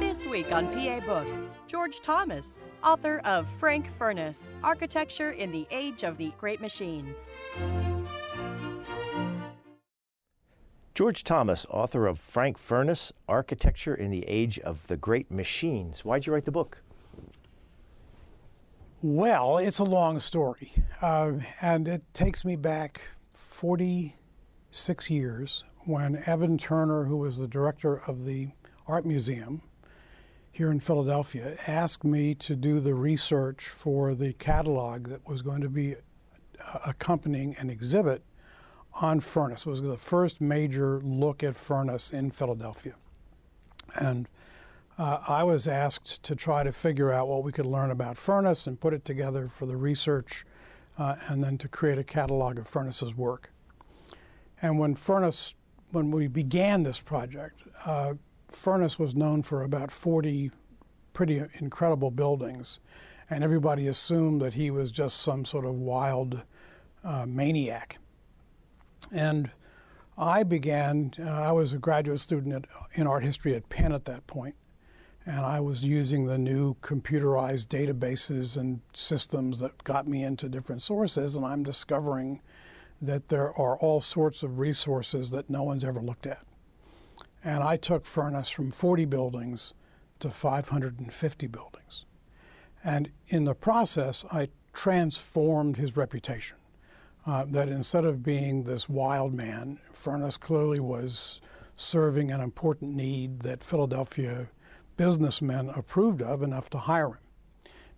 This week on PA Books, George Thomas, author of Frank Furness, Architecture in the Age of the Great Machines. George Thomas, author of Frank Furness, Architecture in the Age of the Great Machines. Why'd you write the book? Well, it's a long story, and it takes me back 46 years when Evan Turner, who was the director of the art museum here in Philadelphia, asked me to do the research for the catalog that was going to be accompanying an exhibit on Furness. It was the first major look at Furness in Philadelphia. And I was asked to try to figure out what we could learn about Furness and put it together for the research and then to create a catalog of Furness's work. And when we began this project, Furness was known for about 40 pretty incredible buildings, and everybody assumed that he was just some sort of wild maniac. And I began, I was a graduate student in art history at Penn at that point. And I was using the new computerized databases and systems that got me into different sources, and I'm discovering that there are all sorts of resources that no one's ever looked at. And I took Furness from 40 buildings to 550 buildings. And in the process, I transformed his reputation. That instead of being this wild man, Furness clearly was serving an important need that Philadelphia businessmen approved of enough to hire him,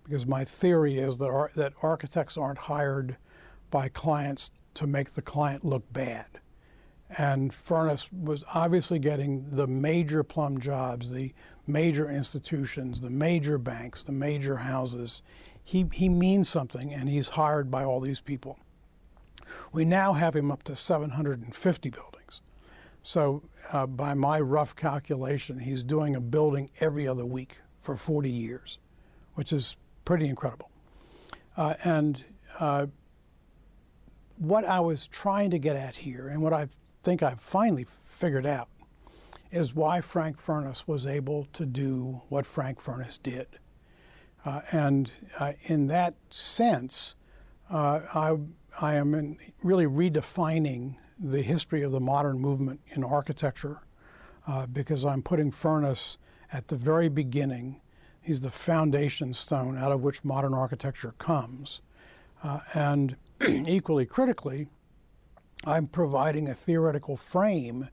because my theory is that that architects aren't hired by clients to make the client look bad. And Furness was obviously getting the major plum jobs, the major institutions, the major banks, the major houses. He means something, and he's hired by all these people. We now have him up to 750 buildings. So by my rough calculation, he's doing a building every other week for 40 years, which is pretty incredible. What I was trying to get at here, and what I think I've finally figured out, is why Frank Furness was able to do what Frank Furness did. In that sense, I am really redefining the history of the modern movement in architecture, because I'm putting Furness at the very beginning. He's the foundation stone out of which modern architecture comes. And equally critically, I'm providing a theoretical frame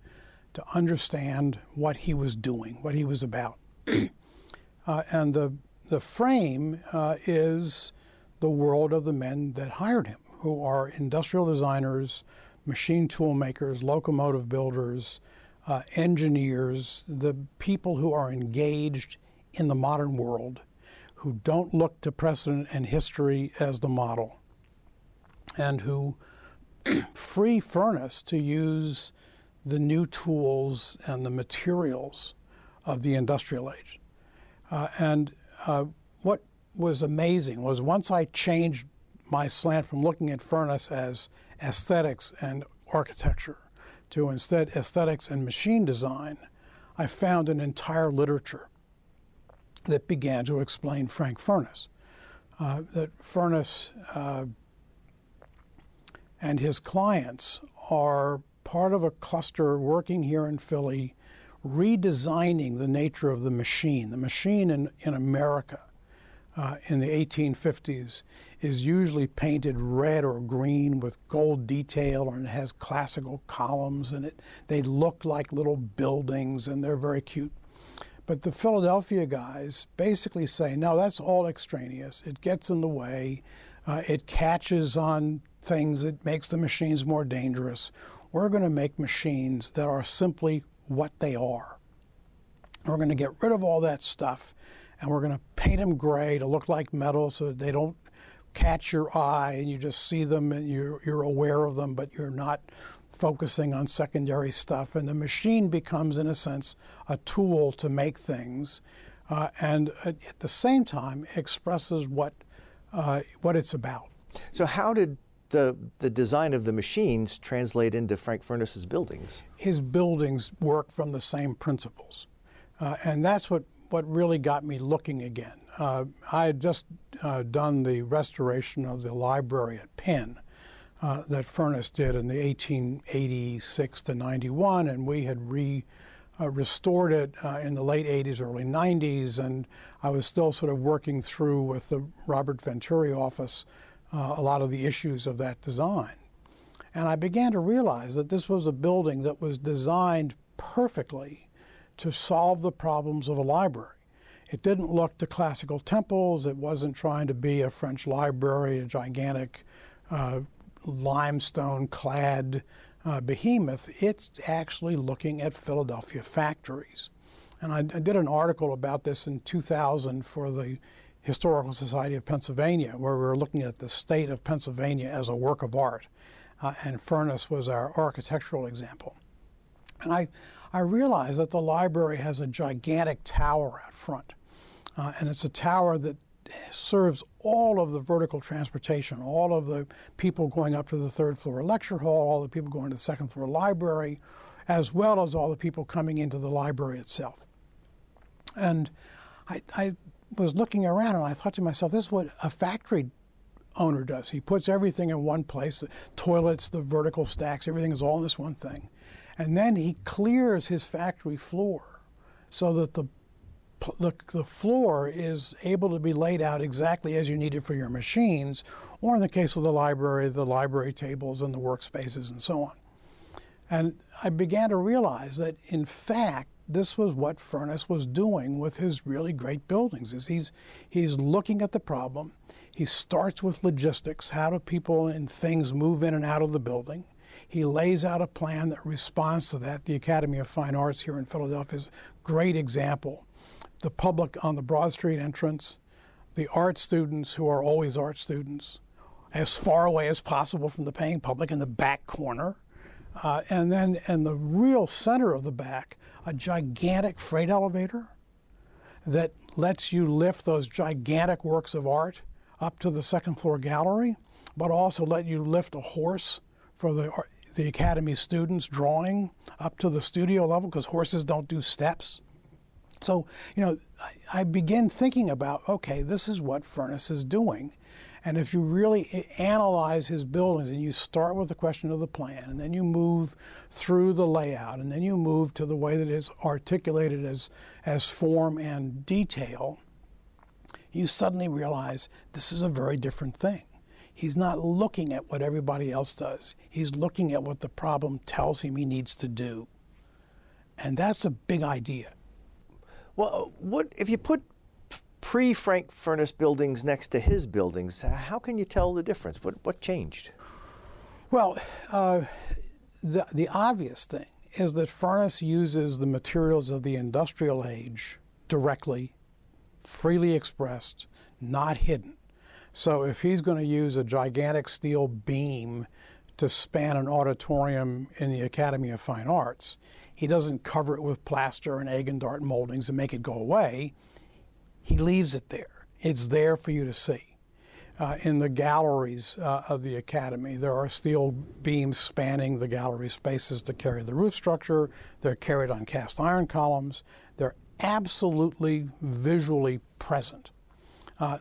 to understand what he was doing, what he was about. And the frame is the world of the men that hired him, who are industrial designers, machine tool makers, locomotive builders, engineers, the people who are engaged in the modern world, who don't look to precedent and history as the model, and who free Furness to use the new tools and the materials of the industrial age. What was amazing was once I changed my slant from looking at Furness as aesthetics and architecture to instead aesthetics and machine design, I found an entire literature that began to explain Frank Furness. That Furness and his clients are part of a cluster working here in Philly, redesigning the nature of the machine in America. In the 1850s is usually painted red or green with gold detail, and it has classical columns in it. They look like little buildings, and they're very cute. But the Philadelphia guys basically say, no, that's all extraneous. It gets in the way. It catches on things. It makes the machines more dangerous. We're going to make machines that are simply what they are. We're going to get rid of all that stuff, and we're going to paint them gray to look like metal so that they don't catch your eye, and you just see them and you're aware of them, but you're not focusing on secondary stuff. And the machine becomes, in a sense, a tool to make things, and at the same time expresses what it's about. So how did the design of the machines translate into Frank Furness's buildings? His buildings work from the same principles, and that's what really got me looking again. I had just done the restoration of the library at Penn that Furness did in the 1886 to 91, and we had restored it in the late 80s, early 90s, and I was still sort of working through with the Robert Venturi office a lot of the issues of that design. And I began to realize that this was a building that was designed perfectly to solve the problems of a library. It didn't look to classical temples. It wasn't trying to be a French library, a gigantic limestone-clad behemoth. It's actually looking at Philadelphia factories. And I did an article about this in 2000 for the Historical Society of Pennsylvania, where we were looking at the state of Pennsylvania as a work of art, and Furness was our architectural example. And I realized that the library has a gigantic tower out front, and it's a tower that serves all of the vertical transportation, all of the people going up to the third floor lecture hall, all the people going to the second floor library, as well as all the people coming into the library itself. And I was looking around and I thought to myself, this is what a factory owner does. He puts everything in one place, the toilets, the vertical stacks, everything is all in this one thing. And then he clears his factory floor so that the floor is able to be laid out exactly as you need it for your machines, or in the case of the library tables and the workspaces and so on. And I began to realize that, in fact, this was what Furness was doing with his really great buildings. Is he's looking at the problem. He starts with logistics. How do people and things move in and out of the building? He lays out a plan that responds to that. The Academy of Fine Arts here in Philadelphia is a great example. The public on the Broad Street entrance, the art students who are always art students, as far away as possible from the paying public in the back corner. And then in the real center of the back, a gigantic freight elevator that lets you lift those gigantic works of art up to the second floor gallery, but also let you lift a horse for the Academy students drawing up to the studio level, because horses don't do steps. So, I begin thinking about, okay, this is what Furness is doing. And if you really analyze his buildings and you start with the question of the plan, and then you move through the layout, and then you move to the way that it is articulated as form and detail, you suddenly realize this is a very different thing. He's not looking at what everybody else does. He's looking at what the problem tells him he needs to do. And that's a big idea. Well, what if you put pre-Frank Furness buildings next to his buildings, how can you tell the difference? What changed? Well, the obvious thing is that Furness uses the materials of the industrial age directly, freely expressed, not hidden. So if he's going to use a gigantic steel beam to span an auditorium in the Academy of Fine Arts, he doesn't cover it with plaster and egg and dart moldings and make it go away. He leaves it there. It's there for you to see. In the galleries of the Academy, there are steel beams spanning the gallery spaces to carry the roof structure. They're carried on cast iron columns. They're absolutely visually present.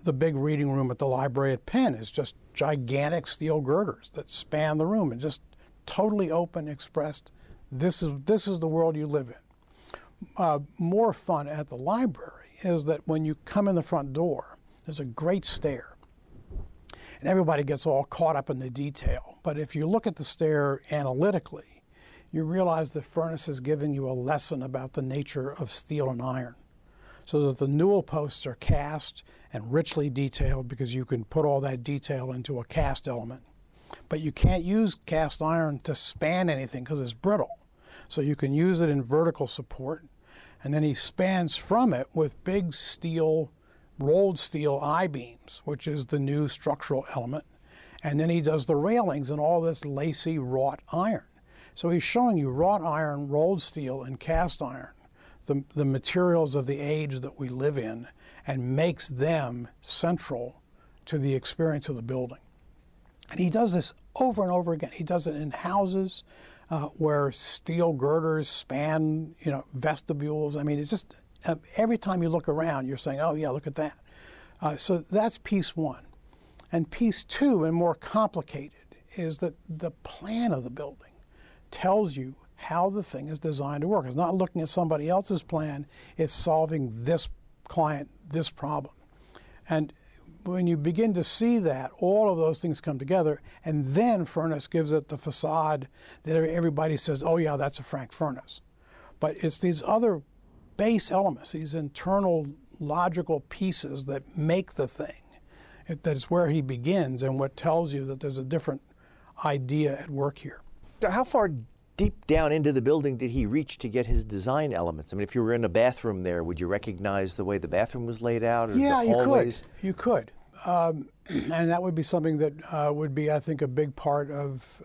The big reading room at the library at Penn is just gigantic steel girders that span the room and just totally open, expressed. This is the world you live in. More fun at the library is that when you come in the front door, there's a great stair. And everybody gets all caught up in the detail. But if you look at the stair analytically, you realize that Furness has given you a lesson about the nature of steel and iron, so that the newel posts are cast and richly detailed, because you can put all that detail into a cast element. But you can't use cast iron to span anything because it's brittle. So you can use it in vertical support. And then he spans from it with big steel rolled steel I-beams, which is the new structural element, and then he does the railings and all this lacy wrought iron. So he's showing you wrought iron, rolled steel, and cast iron, the materials of the age that we live in, and makes them central to the experience of the building. And he does this over and over again. He does it in houses where steel girders span, vestibules. I mean, it's just every time you look around, you're saying, oh, yeah, look at that. So that's piece one. And piece two, and more complicated, is that the plan of the building tells you how the thing is designed to work. It's not looking at somebody else's plan. It's solving this client, this problem. And when you begin to see that, all of those things come together, and then Furness gives it the facade that everybody says, oh, yeah, that's a Frank Furness. But it's these other base elements, these internal logical pieces that make the thing. That's where he begins and what tells you that there's a different idea at work here. So how far deep down into the building did he reach to get his design elements? I mean, if you were in a bathroom there, would you recognize the way the bathroom was laid out? Or yeah, you could. You could. And that would be something that would be, I think, a big part of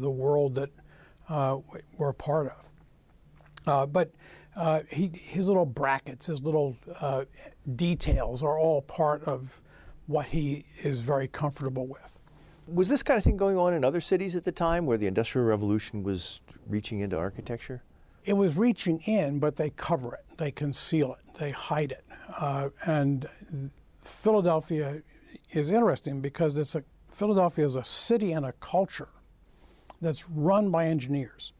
the world that we're a part of. But his little brackets, his little details are all part of what he is very comfortable with. Was this kind of thing going on in other cities at the time where the Industrial Revolution was reaching into architecture? It was reaching in, but they cover it, they conceal it, they hide it. And Philadelphia is interesting because Philadelphia is a city and a culture that's run by engineers.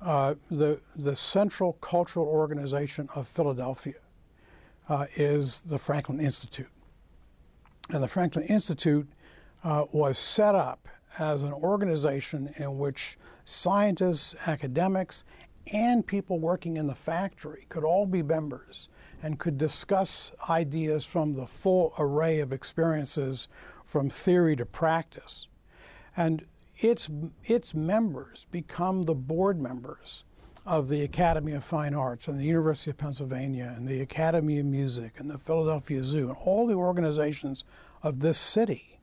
The central cultural organization of Philadelphia is the Franklin Institute. And the Franklin Institute was set up as an organization in which scientists, academics, and people working in the factory could all be members and could discuss ideas from the full array of experiences from theory to practice. And its members become the board members of the Academy of Fine Arts and the University of Pennsylvania and the Academy of Music and the Philadelphia Zoo and all the organizations of this city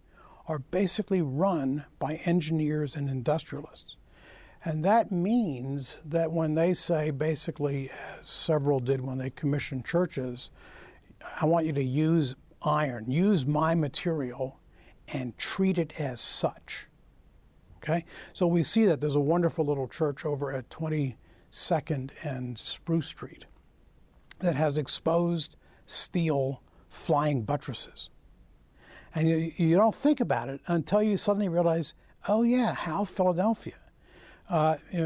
are basically run by engineers and industrialists. And that means that when they say, basically, as several did when they commissioned churches, I want you to use iron, use my material, and treat it as such. Okay? So we see that there's a wonderful little church over at 22nd and Spruce Street that has exposed steel flying buttresses. And you don't think about it until you suddenly realize, oh, yeah, how Philadelphia.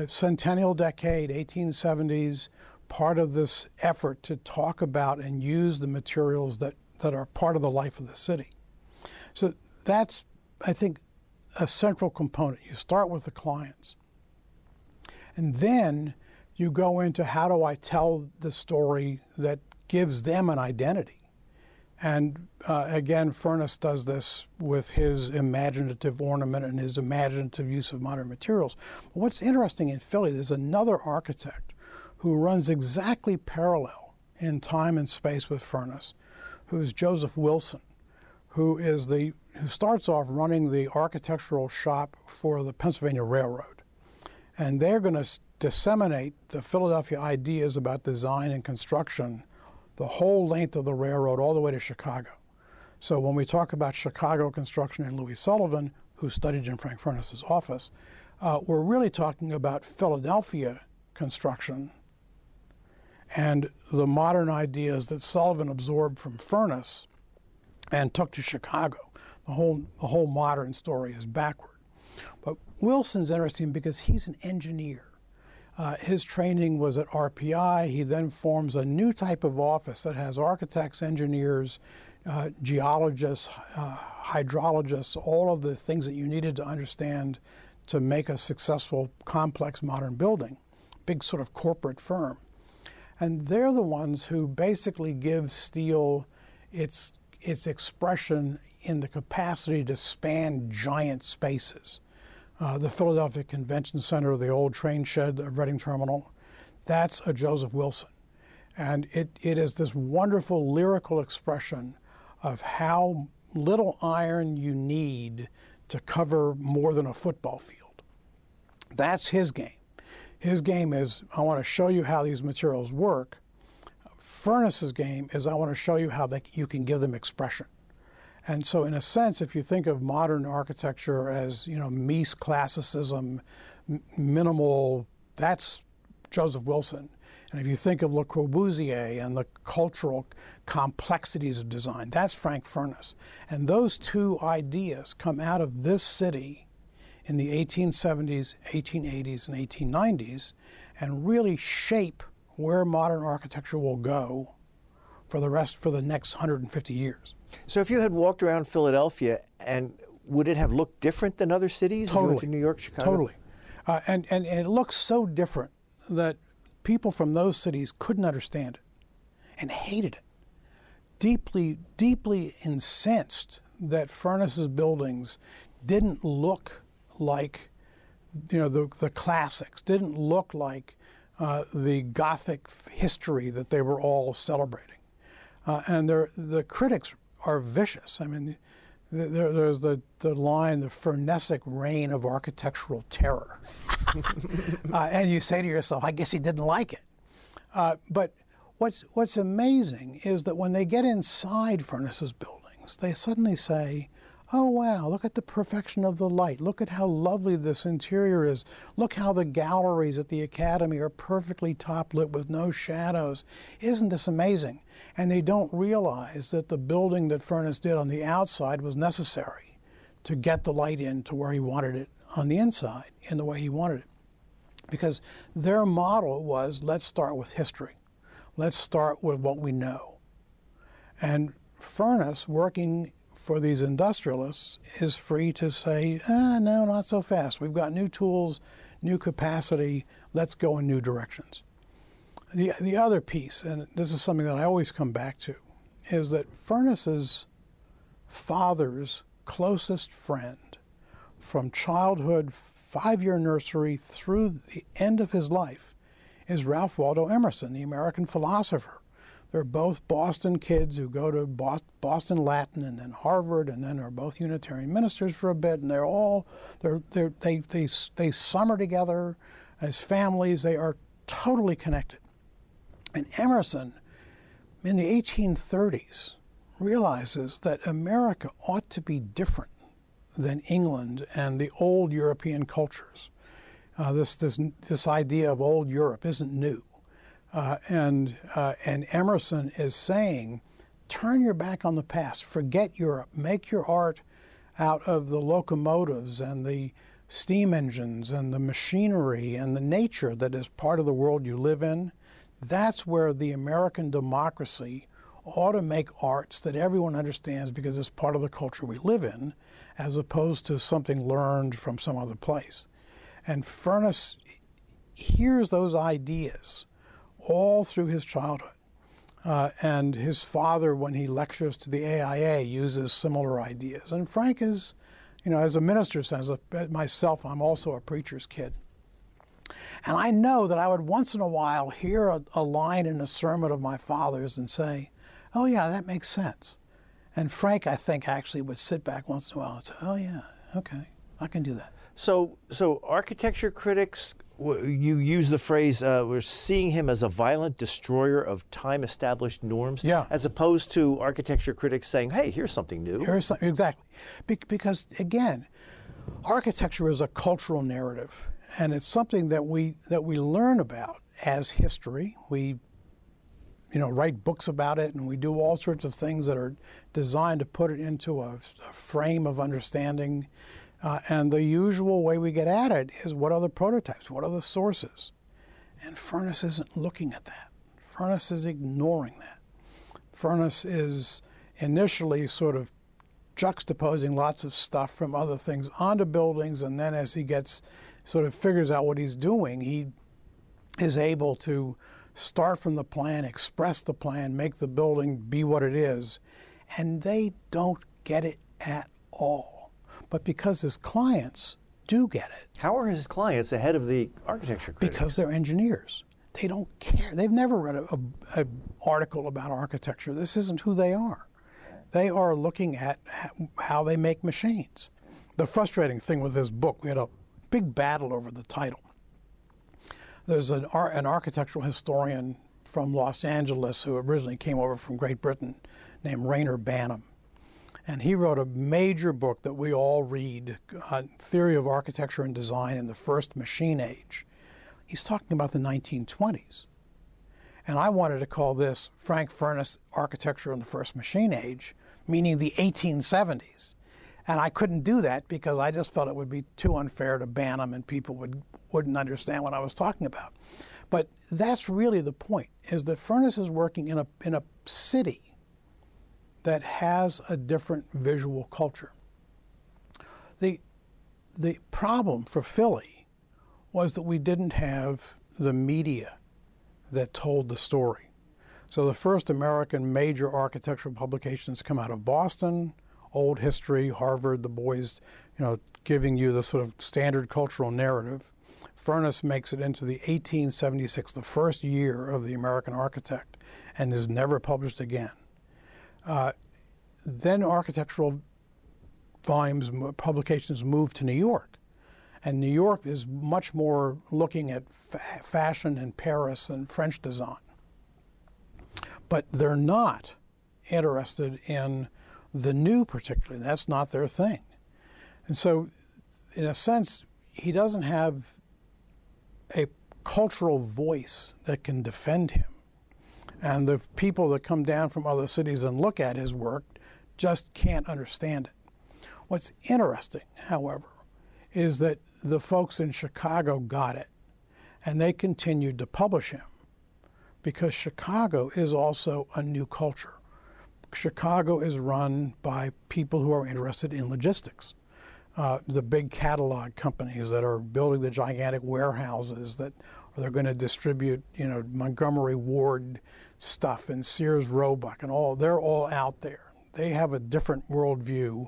Centennial decade, 1870s, part of this effort to talk about and use the materials that are part of the life of the city. So that's, I think, a central component. You start with the clients. And then you go into how do I tell the story that gives them an identity. And again, Furness does this with his imaginative ornament and his imaginative use of modern materials. But what's interesting in Philly, there's another architect who runs exactly parallel in time and space with Furness, who's Joseph Wilson, who starts off running the architectural shop for the Pennsylvania Railroad. And they're going to disseminate the Philadelphia ideas about design and construction the whole length of the railroad all the way to Chicago. So when we talk about Chicago construction and Louis Sullivan, who studied in Frank Furness's office, we're really talking about Philadelphia construction and the modern ideas that Sullivan absorbed from Furness and took to Chicago. The whole modern story is backward. But Wilson's interesting because he's an engineer. His training was at RPI. He then forms a new type of office that has architects, engineers, geologists, hydrologists, all of the things that you needed to understand to make a successful, complex modern building, big sort of corporate firm. And they're the ones who basically give steel its expression in the capacity to span giant spaces. The Philadelphia Convention Center, the old train shed of Reading Terminal, that's a Joseph Wilson. And it is this wonderful lyrical expression of how little iron you need to cover more than a football field. That's his game. His game is, I want to show you how these materials work. Furness's game is, I want to show you how you can give them expression. And so in a sense, if you think of modern architecture as, you know, Mies classicism, minimal, that's Joseph Wilson. And if you think of Le Corbusier and the cultural complexities of design, that's Frank Furness. And those two ideas come out of this city in the 1870s, 1880s, and 1890s, and really shape where modern architecture will go for the next 150 years. So if you had walked around Philadelphia, and would it have looked different than other cities? Totally. If you went to New York, Chicago? Totally. And it looks so different that people from those cities couldn't understand it and hated it. Deeply, deeply incensed that Furness's buildings didn't look like, you know, the classics, didn't look like the Gothic history that they were all celebrating. And the critics are vicious. I mean, there's the line, the Furnessic reign of architectural terror. And you say to yourself, I guess he didn't like it. But what's amazing is that when they get inside Furness's buildings, they suddenly say, oh, wow, look at the perfection of the light. Look at how lovely this interior is. Look how the galleries at the Academy are perfectly top-lit with no shadows. Isn't this amazing? And they don't realize that the building that Furness did on the outside was necessary to get the light in to where he wanted it on the inside, in the way he wanted it. Because their model was, let's start with history. Let's start with what we know. And Furness, working for these industrialists, is free to say, no, not so fast. We've got new tools, new capacity. Let's go in new directions. The other piece, and this is something that I always come back to, is that Furness's father's closest friend from childhood, five-year nursery, through the end of his life is Ralph Waldo Emerson, the American philosopher. They're both Boston kids who go to Boston Latin and then Harvard, and then are both Unitarian ministers for a bit, and they summer together as families. They are totally connected. And Emerson, in the 1830s, realizes that America ought to be different than England and the old European cultures. This idea of old Europe isn't new. And Emerson is saying, turn your back on the past, forget Europe, make your art out of the locomotives and the steam engines and the machinery and the nature that is part of the world you live in. That's where the American democracy ought to make arts that everyone understands because it's part of the culture we live in, as opposed to something learned from some other place. And Furness hears those ideas all through his childhood. And his father, when he lectures to the AIA, uses similar ideas. And Frank is, you know, as a minister, as myself, I'm also a preacher's kid. And I know that I would once in a while hear a line in a sermon of my father's and say, oh yeah, that makes sense. And Frank, I think, actually would sit back once in a while and say, oh yeah, okay, I can do that. So architecture critics, you use the phrase, we're seeing him as a violent destroyer of time-established norms, yeah, as opposed to architecture critics saying, hey, here's something new. Here's something, exactly. Because, again, architecture is a cultural narrative, and it's something that we learn about as history. We, you know, write books about it, and we do all sorts of things that are designed to put it into a frame of understanding. And the usual way we get at it is, what are the prototypes? What are the sources? And Furness isn't looking at that. Furness is ignoring that. Furness is initially sort of juxtaposing lots of stuff from other things onto buildings, and then as he gets, sort of figures out what he's doing, he is able to start from the plan, express the plan, make the building be what it is. And they don't get it at all. But because his clients do get it. How are his clients ahead of the architecture critics? Because they're engineers. They don't care. They've never read an article about architecture. This isn't who they are. They are looking at how they make machines. The frustrating thing with this book, we had a big battle over the title. There's an architectural historian from Los Angeles who originally came over from Great Britain named Rainer Banham. And he wrote a major book that we all read, Theory of Architecture and Design in the First Machine Age. He's talking about the 1920s. And I wanted to call this Frank Furness Architecture in the First Machine Age, meaning the 1870s. And I couldn't do that because I just felt it would be too unfair to Banham and people wouldn't understand what I was talking about. But that's really the point, is that Furness is working in a city that has a different visual culture. The problem for Philly was that we didn't have the media that told the story. So the first American major architectural publications come out of Boston, Old History, Harvard, the boys, giving you the sort of standard cultural narrative. Furness makes it into the 1876, the first year of the American Architect, and is never published again. Then architectural volumes, publications moved to New York. And New York is much more looking at fashion and Paris and French design. But they're not interested in the new particularly. That's not their thing. And so, in a sense, he doesn't have a cultural voice that can defend him. And the people that come down from other cities and look at his work just can't understand it. What's interesting, however, is that the folks in Chicago got it, and they continued to publish him because Chicago is also a new culture. Chicago is run by people who are interested in logistics. The big catalog companies that are building the gigantic warehouses that they're going to distribute, Montgomery Ward stuff and Sears Roebuck and all, they're all out there. They have a different worldview,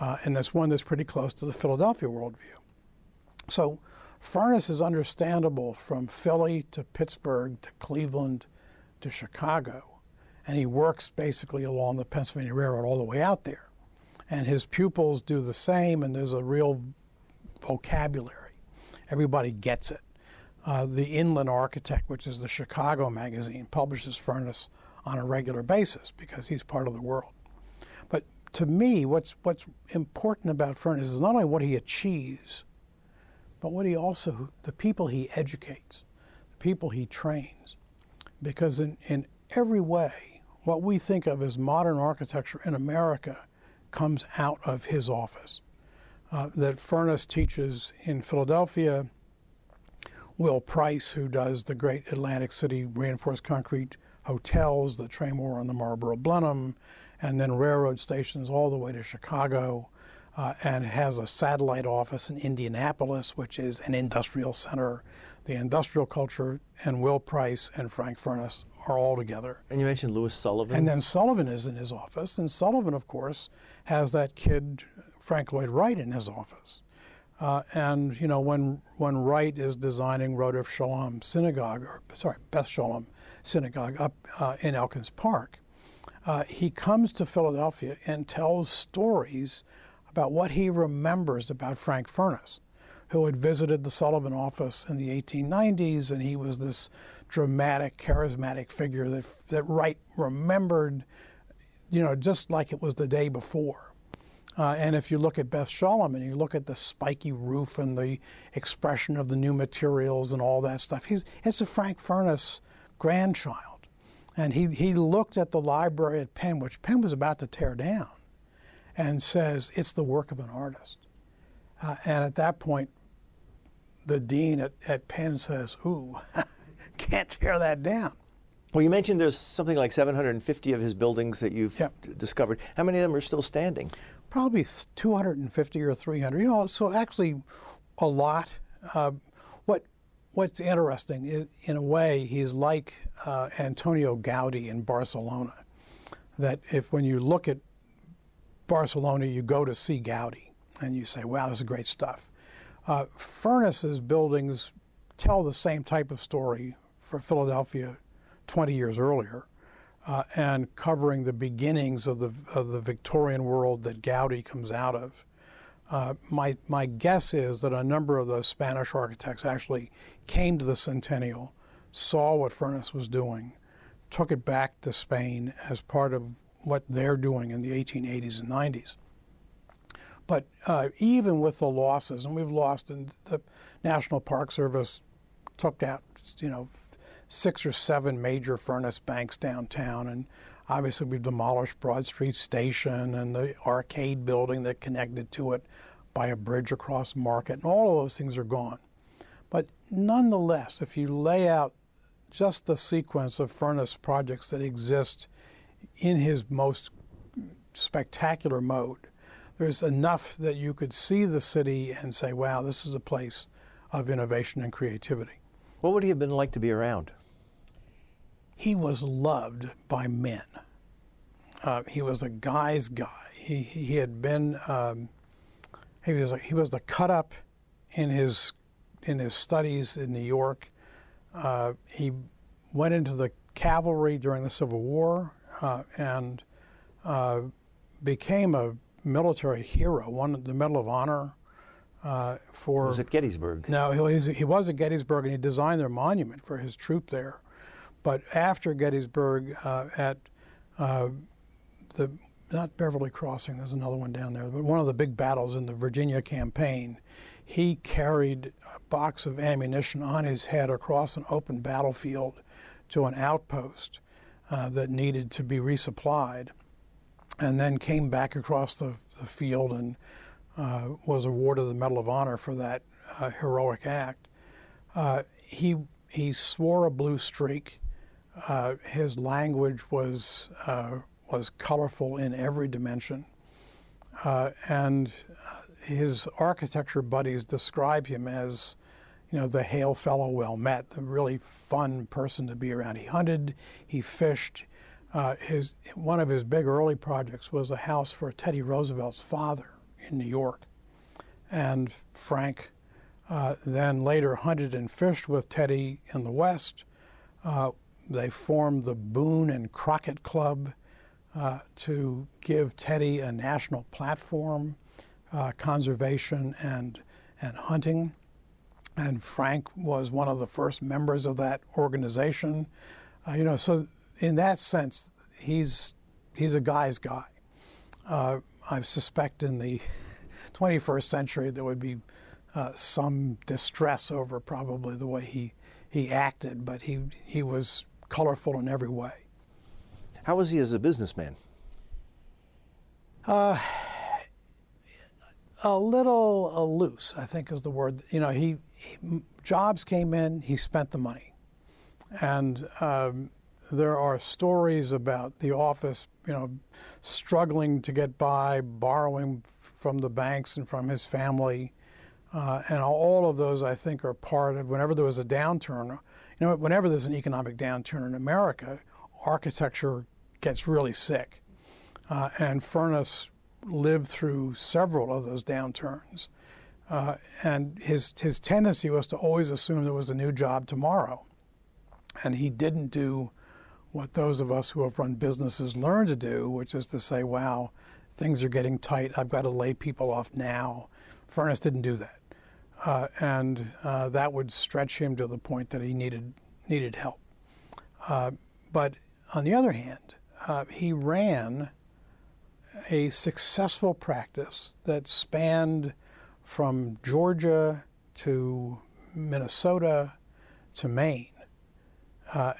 and it's one that's pretty close to the Philadelphia worldview. So Furness is understandable from Philly to Pittsburgh to Cleveland to Chicago, and he works basically along the Pennsylvania Railroad all the way out there. And his pupils do the same, and there's a real vocabulary. Everybody gets it. The Inland Architect, which is the Chicago magazine, publishes Furness on a regular basis because he's part of the world. But to me, what's important about Furness is not only what he achieves, but what he also, the people he educates, the people he trains. Because in every way, what we think of as modern architecture in America comes out of his office. That Furness teaches in Philadelphia, Will Price, who does the great Atlantic City reinforced concrete hotels, the Tramore on the Marlboro Blenheim, and then railroad stations all the way to Chicago, and has a satellite office in Indianapolis, which is an industrial center. The industrial culture and Will Price and Frank Furness are all together. And you mentioned Louis Sullivan. And then Sullivan is in his office, and Sullivan, of course, has that kid, Frank Lloyd Wright, in his office. And when Wright is designing Rodef Shalom Synagogue, Beth Shalom Synagogue up in Elkins Park, he comes to Philadelphia and tells stories about what he remembers about Frank Furness, who had visited the Sullivan office in the 1890s, and he was this dramatic, charismatic figure that Wright remembered, just like it was the day before. And if you look at Beth Shalom and you look at the spiky roof and the expression of the new materials and all that stuff, it's a Frank Furness grandchild. And he looked at the library at Penn, which Penn was about to tear down, and says, it's the work of an artist. And at that point, the dean at Penn says, ooh, can't tear that down. Well, you mentioned there's something like 750 of his buildings that you've discovered. How many of them are still standing? Probably 250 or 300. So actually a lot. What's interesting is, in a way, he's like Antonio Gaudi in Barcelona, that when you look at Barcelona, you go to see Gaudi, and you say, wow, this is great stuff. Furness's buildings tell the same type of story for Philadelphia 20 years earlier, and covering the beginnings of the Victorian world that Gaudi comes out of. My guess is that a number of those Spanish architects actually came to the Centennial, saw what Furness was doing, took it back to Spain as part of what they're doing in the 1880s and 90s. But even with the losses, and we've lost, and the National Park Service took out, you know, 6 or 7 major Furness banks downtown, and obviously we've demolished Broad Street Station and the arcade building that connected to it by a bridge across Market, and all of those things are gone. But nonetheless, if you lay out just the sequence of Furness projects that exist in his most spectacular mode, there's enough that you could see the city and say, wow, this is a place of innovation and creativity. What would he have been like to be around? He was loved by men. He was a guy's guy. He had been he was the cut up in his studies in New York. He went into the cavalry during the Civil War and became a military hero. Won the Medal of Honor for. Was at Gettysburg? No, he was at Gettysburg, and he designed their monument for his troop there. But after Gettysburg, at the not Beverly Crossing, there's another one down there, but one of the big battles in the Virginia campaign, he carried a box of ammunition on his head across an open battlefield to an outpost that needed to be resupplied, and then came back across the field and was awarded the Medal of Honor for that heroic act. He swore a blue streak. His language was colorful in every dimension, and his architecture buddies describe him as, you know, the hail fellow well met, the really fun person to be around. He hunted, he fished. One of his big early projects was a house for Teddy Roosevelt's father in New York, and Frank then later hunted and fished with Teddy in the West. They formed the Boone and Crockett Club to give Teddy a national platform, conservation and hunting. And Frank was one of the first members of that organization. You know, so in that sense, he's a guy's guy. I suspect in the 21st century there would be some distress over probably the way he acted, but he was colorful in every way. How was he as a businessman? A little loose, I think, is the word. You know, jobs came in, he spent the money, and there are stories about the office, you know, struggling to get by, borrowing from the banks and from his family, and all of those, I think, are part of whenever there was a downturn. You know, whenever there's an economic downturn in America, architecture gets really sick, and Furness lived through several of those downturns, and his tendency was to always assume there was a new job tomorrow, and he didn't do what those of us who have run businesses learn to do, which is to say, wow, things are getting tight, I've got to lay people off now. Furness didn't do that, and that would stretch him to the point that he needed help. But on the other hand, he ran a successful practice that spanned from Georgia to Minnesota to Maine.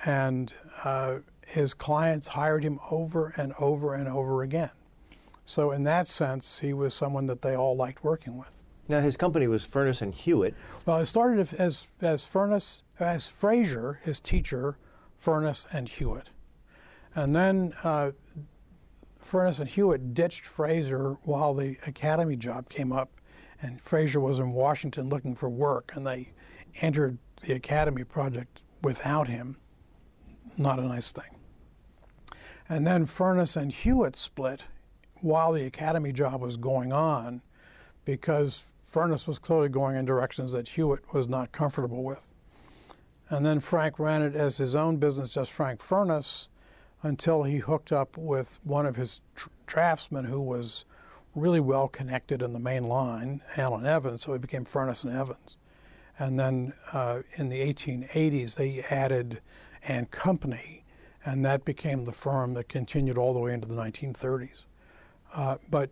And his clients hired him over and over and over again. So in that sense, he was someone that they all liked working with. Now, his company was Furness and Hewitt. Well, it started as Frazier, his teacher, Furness and Hewitt. And then Furness and Hewitt ditched Frazier while the academy job came up, and Frazier was in Washington looking for work, and they entered the academy project without him. Not a nice thing. And then Furness and Hewitt split while the academy job was going on, because Furness was clearly going in directions that Hewitt was not comfortable with. And then Frank ran it as his own business, just Frank Furness, until he hooked up with one of his draftsmen who was really well connected in the main line, Allen Evans, so he became Furness and Evans. And then in the 1880s, they added & Company, and that became the firm that continued all the way into the 1930s. But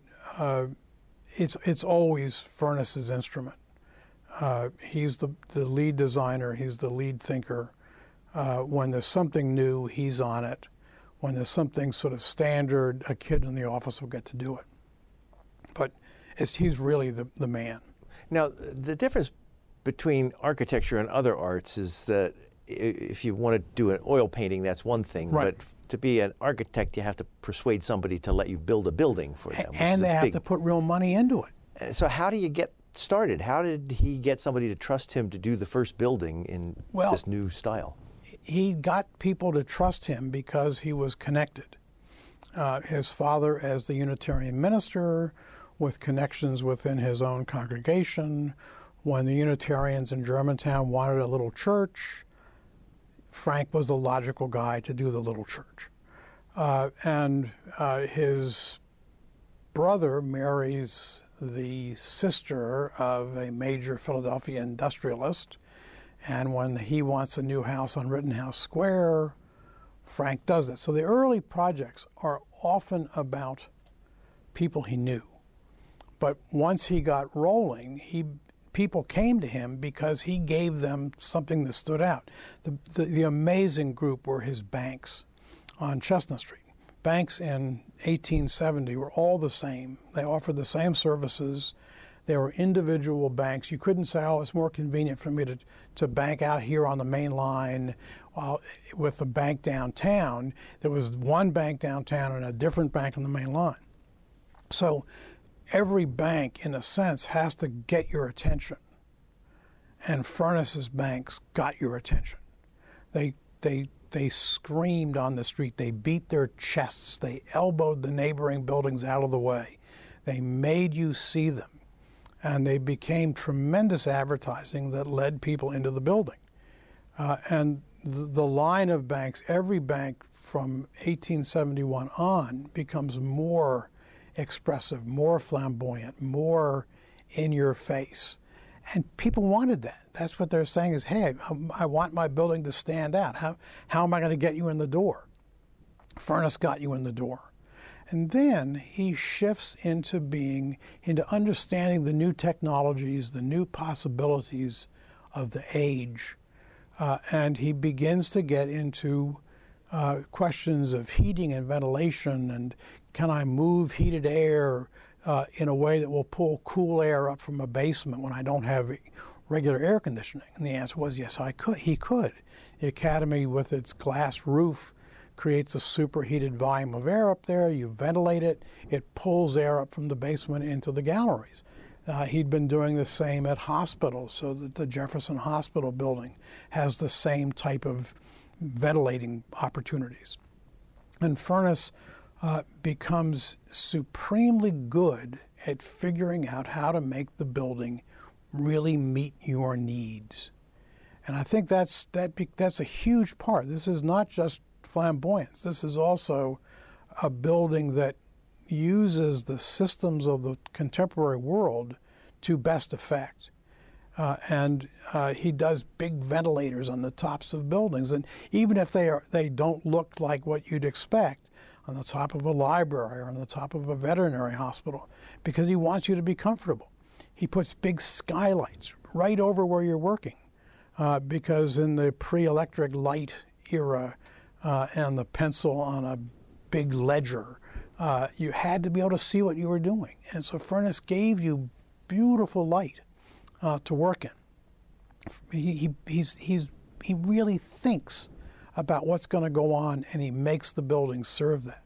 it's always Furness's instrument. He's the lead designer, he's the lead thinker. When there's something new, he's on it. When there's something sort of standard, a kid in the office will get to do it. But he's really the man. Now, the difference between architecture and other arts is that if you want to do an oil painting, that's one thing. Right. But to be an architect, you have to persuade somebody to let you build a building for them. And they have to put real money into it. So how do you get started? How did he get somebody to trust him to do the first building in this new style? He got people to trust him because he was connected. His father, as the Unitarian minister, with connections within his own congregation. When the Unitarians in Germantown wanted a little church, Frank was the logical guy to do the little church. And his brother marries the sister of a major Philadelphia industrialist. And when he wants a new house on Rittenhouse Square, Frank does it. So the early projects are often about people he knew. But once he got rolling, people came to him because he gave them something that stood out. The amazing group were his banks on Chestnut Street. Banks in 1870 were all the same. They offered the same services. They were individual banks. You couldn't say, oh, it's more convenient for me to bank out here on the main line with the bank downtown. There was one bank downtown and a different bank on the main line. So every bank, in a sense, has to get your attention. And Furness's banks got your attention. They screamed on the street. They beat their chests. They elbowed the neighboring buildings out of the way. They made you see them. And they became tremendous advertising that led people into the building. And the line of banks, every bank from 1871 on, becomes more expressive, more flamboyant, more in your face. And people wanted that. That's what they're saying is, hey, I want my building to stand out. How am I going to get you in the door? Furness got you in the door. And then he shifts into understanding the new technologies, the new possibilities of the age. And he begins to get into questions of heating and ventilation and can I move heated air in a way that will pull cool air up from a basement when I don't have regular air conditioning? And the answer was, yes, I could. He could. The Academy, with its glass roof, creates a superheated volume of air up there. You ventilate it. It pulls air up from the basement into the galleries. He'd been doing the same at hospitals, so that the Jefferson Hospital building has the same type of ventilating opportunities. And Furness becomes supremely good at figuring out how to make the building really meet your needs. And I think that's a huge part. This is not just flamboyance. This is also a building that uses the systems of the contemporary world to best effect. And he does big ventilators on the tops of buildings. And even if they don't look like what you'd expect, on the top of a library or on the top of a veterinary hospital, because he wants you to be comfortable. He puts big skylights right over where you're working, because in the pre-electric light era, and the pencil on a big ledger, you had to be able to see what you were doing. And so Furness gave you beautiful light to work in. He really thinks about what's going to go on, and he makes the building serve that.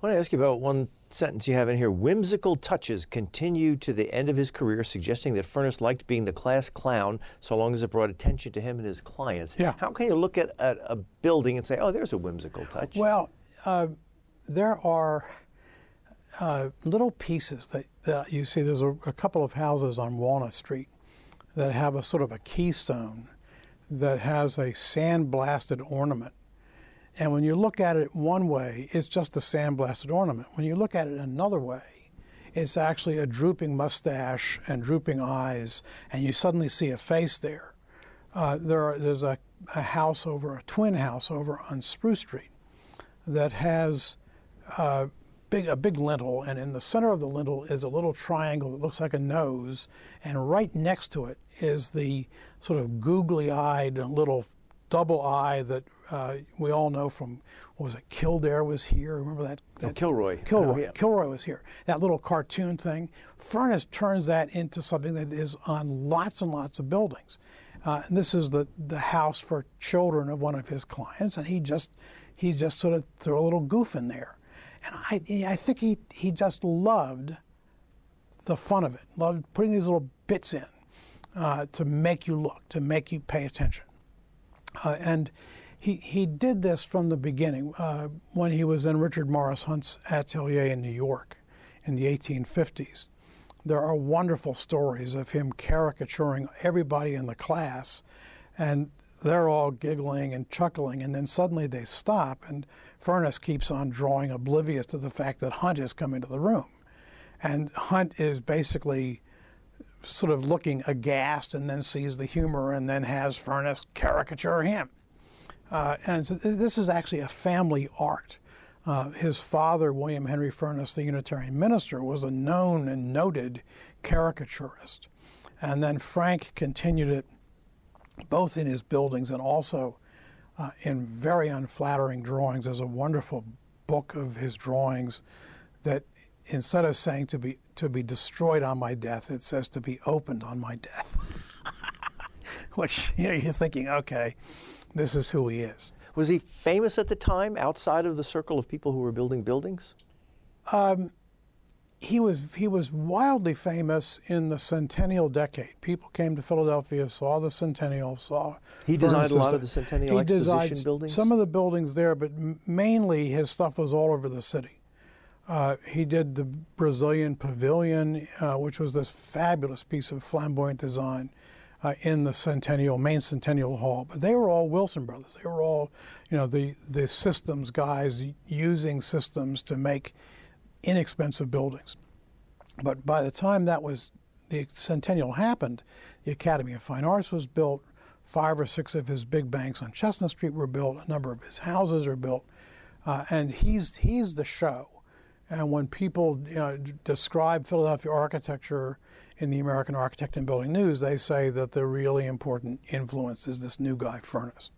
I want to ask you about one sentence you have in here. Whimsical touches continue to the end of his career, suggesting that Furness liked being the class clown so long as it brought attention to him and his clients. Yeah. How can you look at a building and say, oh, there's a whimsical touch? Well, there are little pieces that you see. There's a couple of houses on Walnut Street that have a sort of a keystone that has a sandblasted ornament, And when you look at it one way, it's just a sandblasted ornament. When you look at it another way, it's actually a drooping mustache and drooping eyes, and you suddenly see a face there. There's a house over, a twin house over on Spruce Street that has a big lintel, and in the center of the lintel is a little triangle that looks like a nose, and right next to it is the sort of googly-eyed little double eye that we all know from, what was it, Kildare was here, remember that? Oh, Kilroy. Oh, yeah. Kilroy was here. That little cartoon thing. Furness turns that into something that is on lots and lots of buildings. And this is the house for children of one of his clients, and he just sort of threw a little goof in there. And I think he just loved the fun of it, loved putting these little bits in to make you look, to make you pay attention. And he did this from the beginning when he was in Richard Morris Hunt's atelier in New York in the 1850s. There are wonderful stories of him caricaturing everybody in the class, and they're all giggling and chuckling, and then suddenly they stop, and Furness keeps on drawing, oblivious to the fact that Hunt has come into the room. And Hunt is basically sort of looking aghast and then sees the humor and then has Furness caricature him. And so this is actually a family art. His father, William Henry Furness, the Unitarian minister, was a known and noted caricaturist. And then Frank continued it both in his buildings and also in very unflattering drawings. There's a wonderful book of his drawings that, instead of saying to be destroyed on my death, it says to be opened on my death. Which, you know, you're thinking, okay, this is who he is. Was he famous at the time outside of the circle of people who were building buildings? He was wildly famous in the centennial decade. People came to Philadelphia, saw the centennial, saw. He designed a lot of the centennial exposition buildings. Some of the buildings there, but mainly his stuff was all over the city. He did the Brazilian Pavilion, which was this fabulous piece of flamboyant design in the main Centennial Hall. But they were all Wilson brothers. They were all, you know, the systems guys using systems to make inexpensive buildings. But by the time the Centennial happened, the Academy of Fine Arts was built. 5 or 6 of his big banks on Chestnut Street were built. A number of his houses are built. And he's the show. And when people, you know, describe Philadelphia architecture in the American Architect and Building News, they say that the really important influence is this new guy, Furness.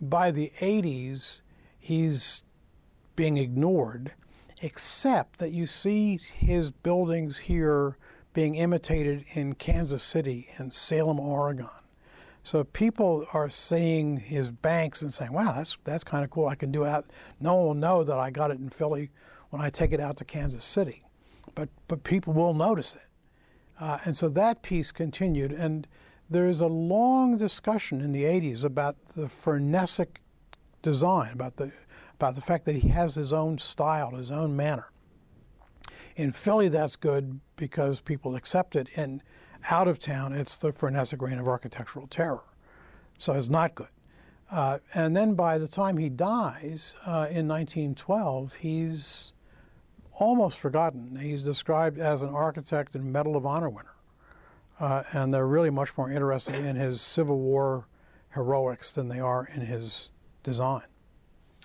By the 80s, he's being ignored, except that you see his buildings here being imitated in Kansas City and Salem, Oregon. So people are seeing his banks and saying, wow, that's kind of cool. I can do that. No one will know that I got it in Philly when I take it out to Kansas City. But people will notice it. And so that piece continued. And there is a long discussion in the 80s about the Furnessic design, about the fact that he has his own style, his own manner. In Philly, that's good because people accept it. And out of town, it's the Furnessic reign of architectural terror. So it's not good. And then by the time he dies in 1912, he's almost forgotten. He's described as an architect and Medal of Honor winner. And they're really much more interested in his Civil War heroics than they are in his design.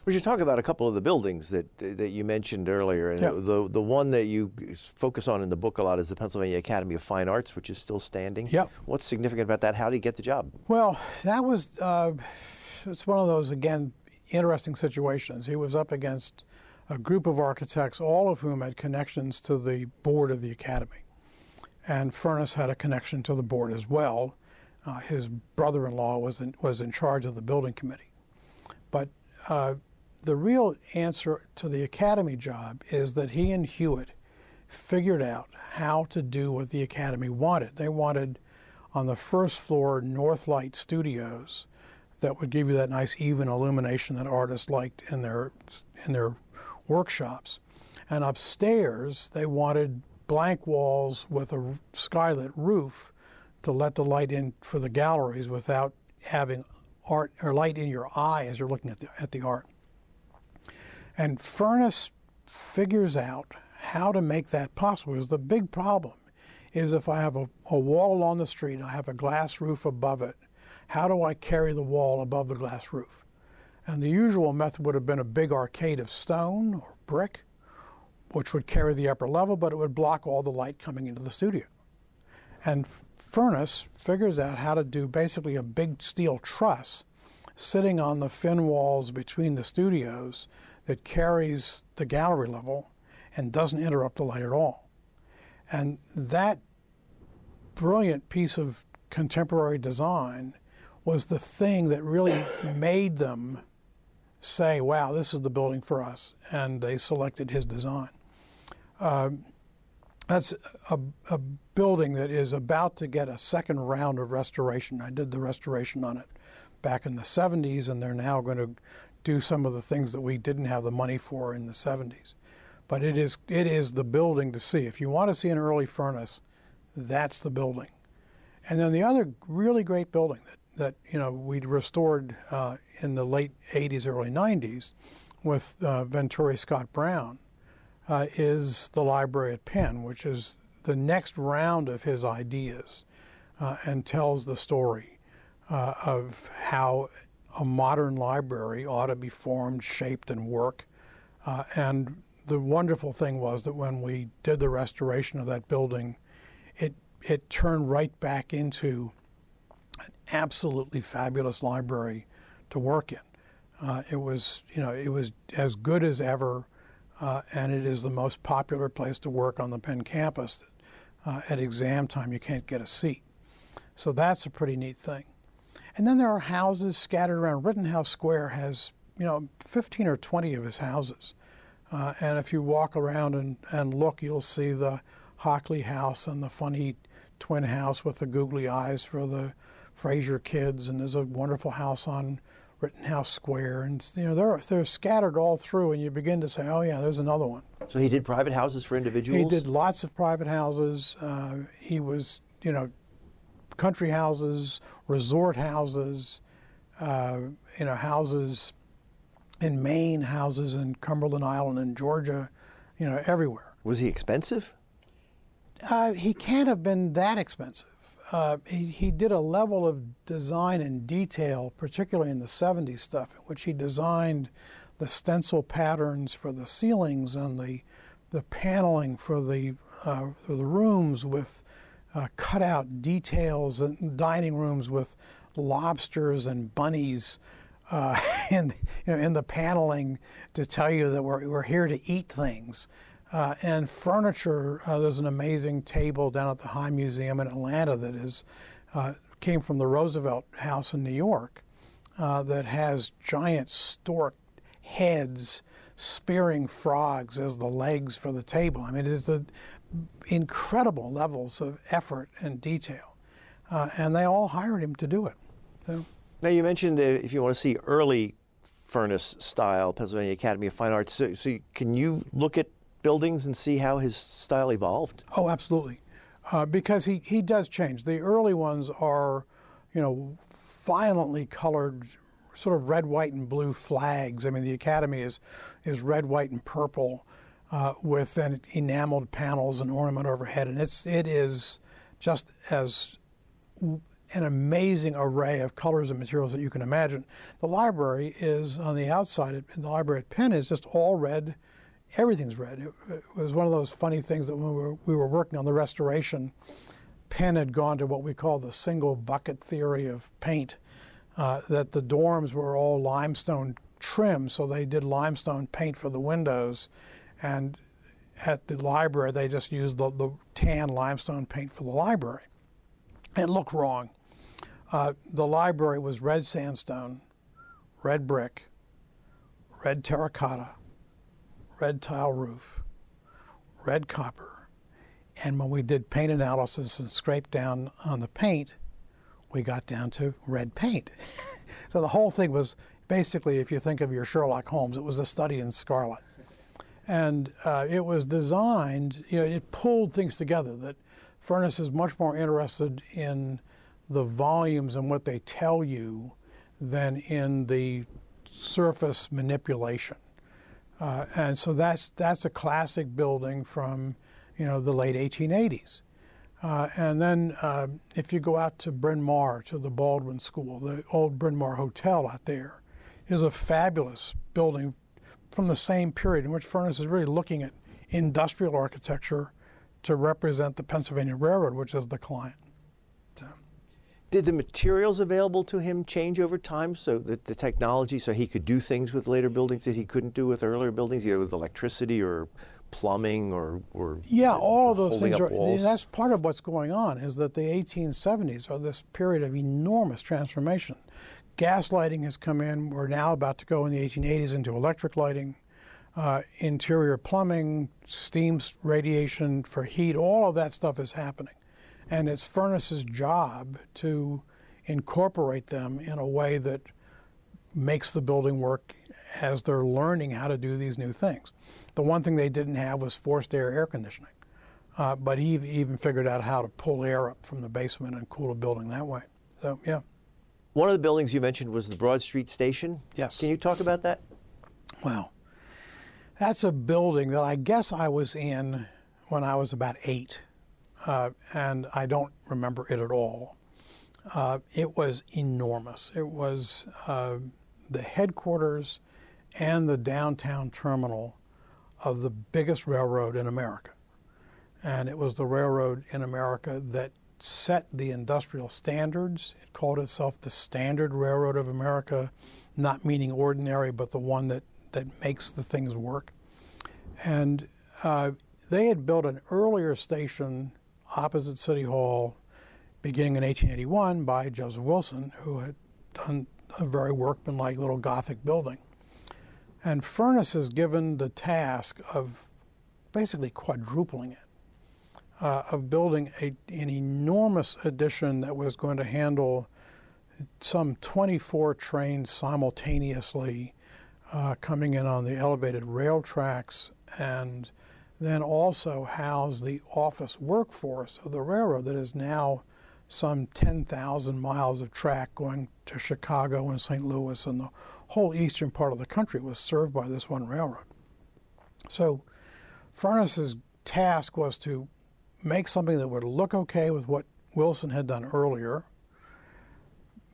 We should talk about a couple of the buildings that you mentioned earlier. And yeah. The one that you focus on in the book a lot is the Pennsylvania Academy of Fine Arts, which is still standing. Yeah. What's significant about that? How did you get the job? Well, that was it's one of those, again, interesting situations. He was up against a group of architects, all of whom had connections to the board of the Academy. And Furness had a connection to the board as well. His brother-in-law was in charge of the building committee. But the real answer to the Academy job is that he and Hewitt figured out how to do what the Academy wanted. They wanted, on the first floor, Northlight studios that would give you that nice even illumination that artists liked in their workshops. And upstairs, they wanted blank walls with a skylit roof to let the light in for the galleries without having art or light in your eye as you're looking at the art. And Furness figures out how to make that possible. Because the big problem is if I have a wall along the street and I have a glass roof above it, how do I carry the wall above the glass roof? And the usual method would have been a big arcade of stone or brick, which would carry the upper level, but it would block all the light coming into the studio. And Furness figures out how to do basically a big steel truss sitting on the fin walls between the studios that carries the gallery level and doesn't interrupt the light at all. And that brilliant piece of contemporary design was the thing that really made them say, wow, this is the building for us, and they selected his design. That's a building that is about to get a second round of restoration. I did the restoration on it back in the 70s, and they're now going to do some of the things that we didn't have the money for in the 70s. But it is the building to see. If you want to see an early Furness, that's the building. And then the other really great building that we restored in the late 80s, early 90s with Venturi Scott Brown is the library at Penn, which is the next round of his ideas and tells the story of how a modern library ought to be formed, shaped, and work. And the wonderful thing was that when we did the restoration of that building, it turned right back into an absolutely fabulous library to work in. It was as good as ever, and it is the most popular place to work on the Penn campus. At exam time, you can't get a seat. So that's a pretty neat thing. And then there are houses scattered around. Rittenhouse Square has 15 or 20 of his houses. And if you walk around and look, you'll see the Hockley House and the funny twin house with the googly eyes for the Fraser kids, and there's a wonderful house on Rittenhouse Square, and they're scattered all through, and you begin to say, oh yeah, there's another one. So he did private houses for individuals? He did lots of private houses. He was, country houses, resort houses, houses in Maine, houses in Cumberland Island and Georgia, everywhere. Was he expensive? He can't have been that expensive. He did a level of design and detail, particularly in the 70s stuff, in which he designed the stencil patterns for the ceilings and the paneling for the rooms with cutout details, and dining rooms with lobsters and bunnies in the paneling to tell you that we're here to eat things. And furniture, there's an amazing table down at the High Museum in Atlanta that came from the Roosevelt House in New York that has giant stork heads spearing frogs as the legs for the table. I mean, it's incredible levels of effort and detail. And they all hired him to do it. So. Now, you mentioned if you want to see early Furness style, Pennsylvania Academy of Fine Arts, so can you look at buildings and see how his style evolved? Oh, absolutely. Because he does change. The early ones are, violently colored, sort of red, white, and blue flags. I mean, the Academy is red, white, and purple with an enameled panels and ornament overhead. And it is just as an amazing array of colors and materials that you can imagine. The library is on the outside. The library at Penn is just all red. Everything's red. It was one of those funny things that when we were working on the restoration, Penn had gone to what we call the single bucket theory of paint, that the dorms were all limestone trim, so they did limestone paint for the windows. And at the library, they just used the tan limestone paint for the library. It looked wrong. The library was red sandstone, red brick, red terracotta, red tile roof, red copper, and when we did paint analysis and scraped down on the paint, we got down to red paint. So the whole thing was basically, if you think of your Sherlock Holmes, it was a study in scarlet. And it was designed, it pulled things together, that Furness is much more interested in the volumes and what they tell you than in the surface manipulation. And so that's a classic building from, you know, the late 1880s. And then if you go out to Bryn Mawr, to the Baldwin School, the old Bryn Mawr Hotel out there is a fabulous building from the same period in which Furness is really looking at industrial architecture to represent the Pennsylvania Railroad, which is the client. Did the materials available to him change over time, so that the technology, so he could do things with later buildings that he couldn't do with earlier buildings, either with electricity or plumbing or yeah, all of those things are, that's part of what's going on, is that the 1870s are this period of enormous transformation. Gas lighting has come in. We're now about to go in the 1880s into electric lighting, interior plumbing, steam radiation for heat, all of that stuff is happening. And it's Furness's job to incorporate them in a way that makes the building work as they're learning how to do these new things. The one thing they didn't have was forced air conditioning, but he even figured out how to pull air up from the basement and cool a building that way. So, yeah. One of the buildings you mentioned was the Broad Street Station. Yes. Can you talk about that? Well, that's a building that I guess I was in when I was about 8. And I don't remember it at all. It was enormous. It was the headquarters and the downtown terminal of the biggest railroad in America. And it was the railroad in America that set the industrial standards. It called itself the Standard Railroad of America, not meaning ordinary, but the one that makes the things work. And they had built an earlier station opposite City Hall, beginning in 1881 by Joseph Wilson, who had done a very workmanlike little Gothic building. And Furness is given the task of basically quadrupling it, of building an enormous addition that was going to handle some 24 trains simultaneously coming in on the elevated rail tracks, and then also house the office workforce of the railroad that is now some 10,000 miles of track going to Chicago and St. Louis, and the whole eastern part of the country was served by this one railroad. So Furness's task was to make something that would look okay with what Wilson had done earlier,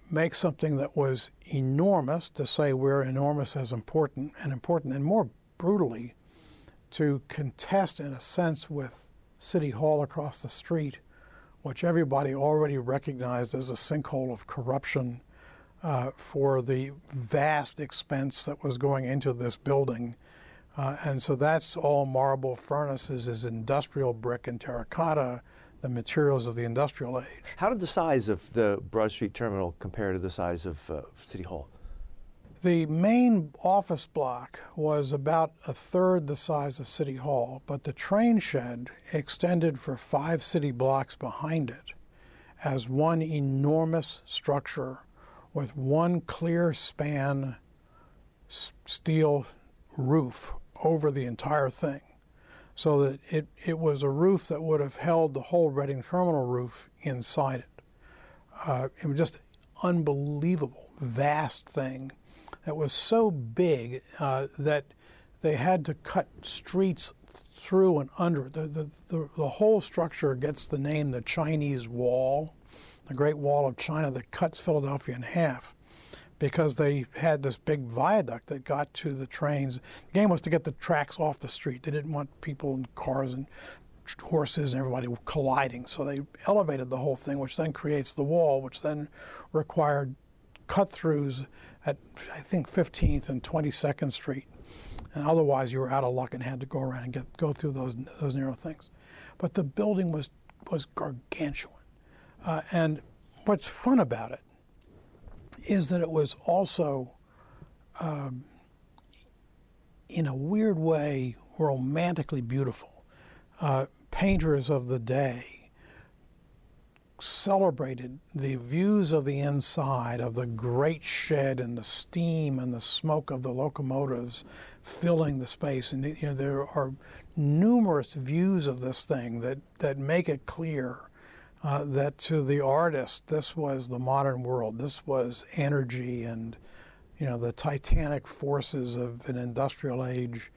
make something that was enormous, to say we're enormous as important, and more brutally, to contest, in a sense, with City Hall across the street, which everybody already recognized as a sinkhole of corruption for the vast expense that was going into this building. And so that's all marble. Furness's is industrial brick and terracotta, the materials of the industrial age. How did the size of the Broad Street Terminal compare to the size of City Hall? The main office block was about a third the size of City Hall, but the train shed extended for 5 city blocks behind it as one enormous structure with one clear span steel roof over the entire thing, so that it was a roof that would have held the whole Reading Terminal roof inside it. It was just unbelievable, vast thing. That was so big that they had to cut streets through and under it. The whole structure gets the name the Chinese Wall, the Great Wall of China that cuts Philadelphia in half, because they had this big viaduct that got to the trains. The game was to get the tracks off the street. They didn't want people and cars and horses and everybody colliding, so they elevated the whole thing, which then creates the wall, which then required cut-throughs at, I think, 15th and 22nd Street. And otherwise, you were out of luck and had to go around and go through those narrow things. But the building was gargantuan. And what's fun about it is that it was also, in a weird way, romantically beautiful. Painters of the day celebrated the views of the inside of the great shed and the steam and the smoke of the locomotives filling the space. And you know, there are numerous views of this thing that make it clear that to the artist, this was the modern world. This was energy and, you know, the titanic forces of an industrial age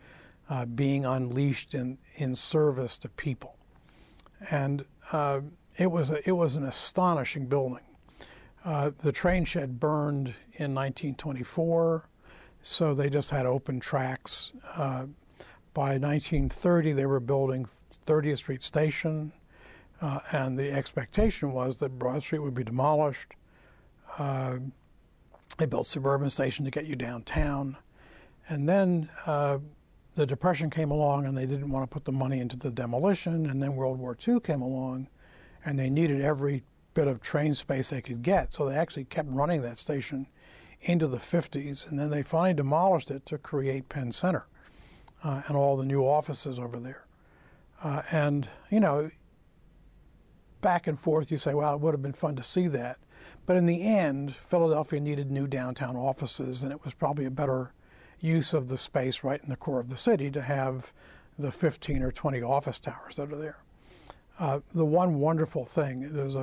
being unleashed in service to people. And it was an astonishing building. The train shed burned in 1924, so they just had open tracks. By 1930, they were building 30th Street Station, and the expectation was that Broad Street would be demolished. They built Suburban Station to get you downtown. And then the Depression came along, and they didn't want to put the money into the demolition. And then World War II came along, and they needed every bit of train space they could get. So they actually kept running that station into the 50s, and then they finally demolished it to create Penn Center and all the new offices over there. And, you know, back and forth, you say, well, it would have been fun to see that. But in the end, Philadelphia needed new downtown offices, and it was probably a better use of the space right in the core of the city to have the 15 or 20 office towers that are there. The one wonderful thing, there's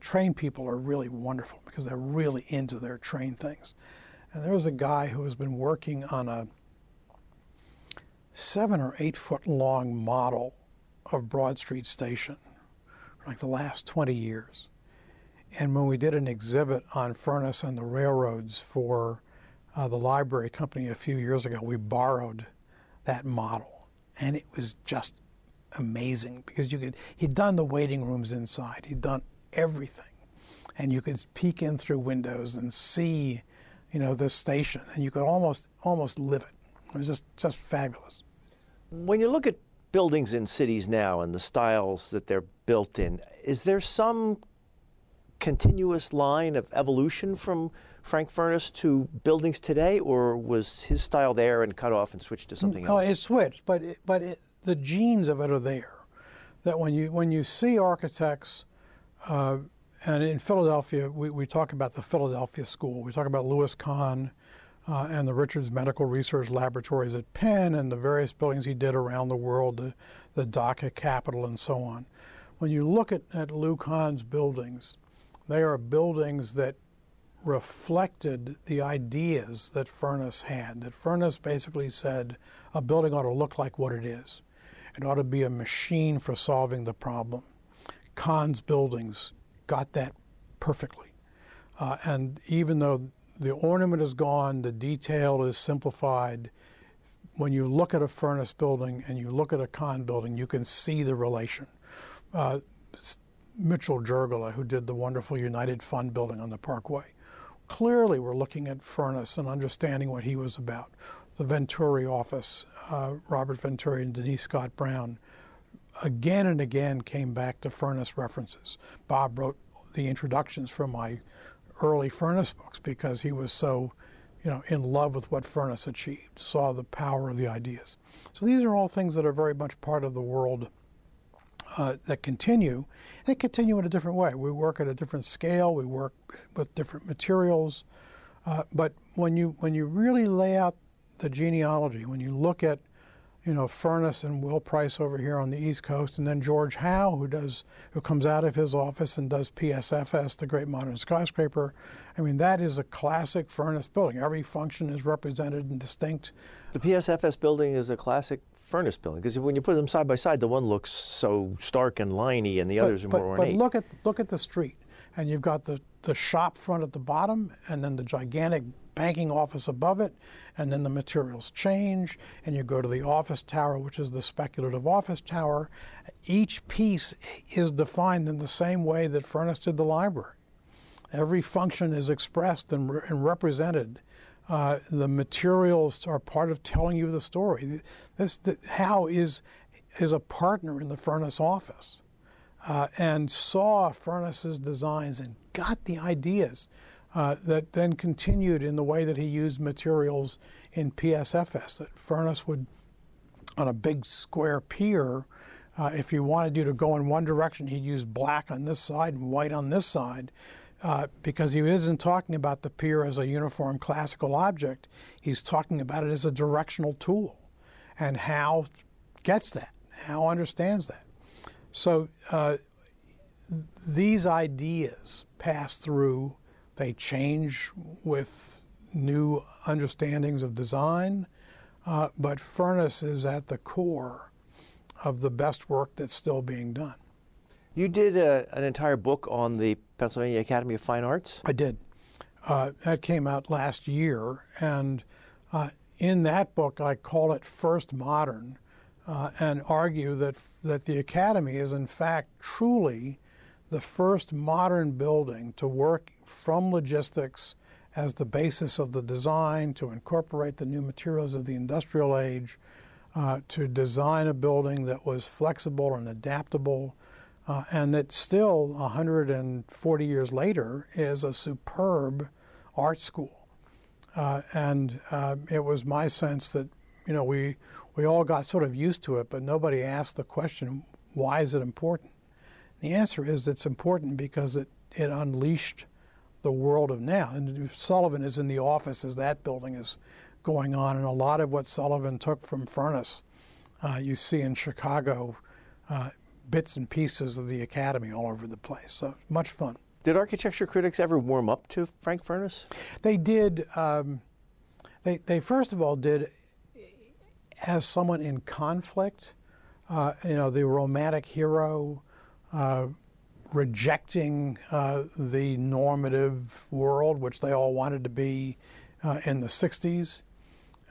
train people are really wonderful because they're really into their train things. And there was a guy who has been working on a 7 or 8 foot long model of Broad Street Station for like the last 20 years. And when we did an exhibit on Furness and the railroads for the library company a few years ago, we borrowed that model. And it was just amazing because he'd done the waiting rooms inside, he'd done everything, and you could peek in through windows and see, you know, this station, and you could almost live it. It was just fabulous. When you look at buildings in cities now and the styles that they're built in, is there some continuous line of evolution from Frank Furness to buildings today, or was his style there and cut off and switched to something else? No, it switched, but the genes of it are there. That when you see architects, and in Philadelphia, we talk about the Philadelphia School. We talk about Louis Kahn and the Richards Medical Research Laboratories at Penn and the various buildings he did around the world, the DACA Capitol and so on. When you look at Lou Kahn's buildings, they are buildings that reflected the ideas that Furness had, that Furness basically said a building ought to look like what it is. It ought to be a machine for solving the problem. Kahn's buildings got that perfectly. And even though the ornament is gone, the detail is simplified, when you look at a Furness building and you look at a Kahn building, you can see the relation. Mitchell Jergola, who did the wonderful United Fund building on the Parkway, clearly we're looking at Furness and understanding what he was about. The Venturi office, Robert Venturi and Denise Scott Brown, again and again came back to Furness references. Bob wrote the introductions for my early Furness books because he was so, you know, in love with what Furness achieved, saw the power of the ideas. So these are all things that are very much part of the world that continue. They continue in a different way. We work at a different scale. We work with different materials. But when you really lay out the genealogy, when you look at, you know, Furness and Will Price over here on the East Coast, and then George Howe, who comes out of his office and does PSFS, the Great Modern Skyscraper. I mean, that is a classic Furness building. Every function is represented and distinct. The PSFS building is a classic Furness building, because when you put them side by side, the one looks so stark and liney, and the others are more ornate. But look at the street, and you've got the shop front at the bottom, and then the gigantic banking office above it, and then the materials change, and you go to the office tower, which is the speculative office tower. Each piece is defined in the same way that Furness did the library. Every function is expressed and represented. The materials are part of telling you the story. Howe is a partner in the Furness office and saw Furness's designs and got the ideas that then continued in the way that he used materials in PSFS, that Furness would, on a big square pier, if you wanted you to go in one direction, he'd use black on this side and white on this side. Because he isn't talking about the pier as a uniform classical object, he's talking about it as a directional tool. And Howe gets that. Howe understands that. So these ideas pass through, they change with new understandings of design, but Furness is at the core of the best work that's still being done. You did an entire book on the Pennsylvania Academy of Fine Arts? I did. That came out last year, and in that book I call it First Modern, and argue that the Academy is in fact truly the first modern building to work from logistics as the basis of the design, to incorporate the new materials of the industrial age, to design a building that was flexible and adaptable, and that still 140 years later is a superb art school. It was my sense that, you know, we all got sort of used to it, but nobody asked the question, why is it important? The answer is it's important because it unleashed the world of now. And Sullivan is in the office as that building is going on, and a lot of what Sullivan took from Furness, you see in Chicago, bits and pieces of the Academy all over the place. So much fun. Did architecture critics ever warm up to Frank Furness? They did. They first of all did as someone in conflict, the romantic hero, rejecting the normative world, which they all wanted to be in the 60s.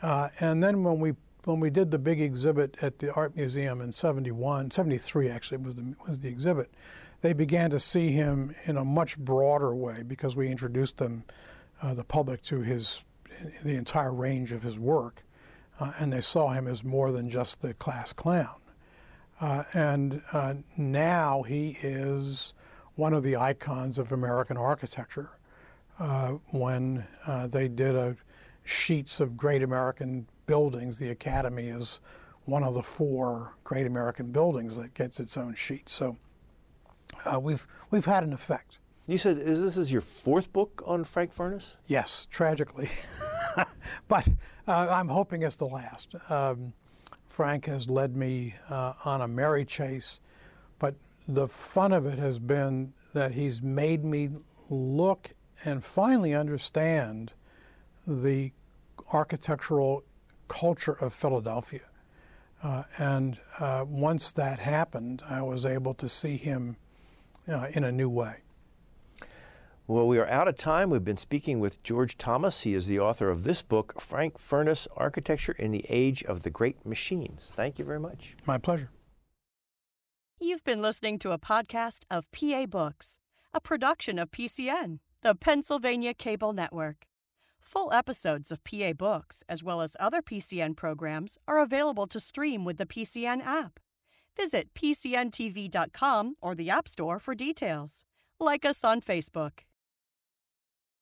And then when we did the big exhibit at the Art Museum in 73 actually was the exhibit, they began to see him in a much broader way because we introduced them, the public, to the entire range of his work. And they saw him as more than just the class clown. Now he is one of the icons of American architecture. When they did sheets of great American buildings, the Academy is one of the four great American buildings that gets its own sheet. So we've had an effect. You said this is your fourth book on Frank Furness? Yes, tragically, but I'm hoping it's the last. Frank has led me on a merry chase, but the fun of it has been that he's made me look and finally understand the architectural culture of Philadelphia. Once that happened, I was able to see him in a new way. Well, we are out of time. We've been speaking with George Thomas. He is the author of this book, Frank Furness, Architecture in the Age of the Great Machines. Thank you very much. My pleasure. You've been listening to a podcast of PA Books, a production of PCN, the Pennsylvania Cable Network. Full episodes of PA Books, as well as other PCN programs, are available to stream with the PCN app. Visit PCNTV.com or the App Store for details. Like us on Facebook.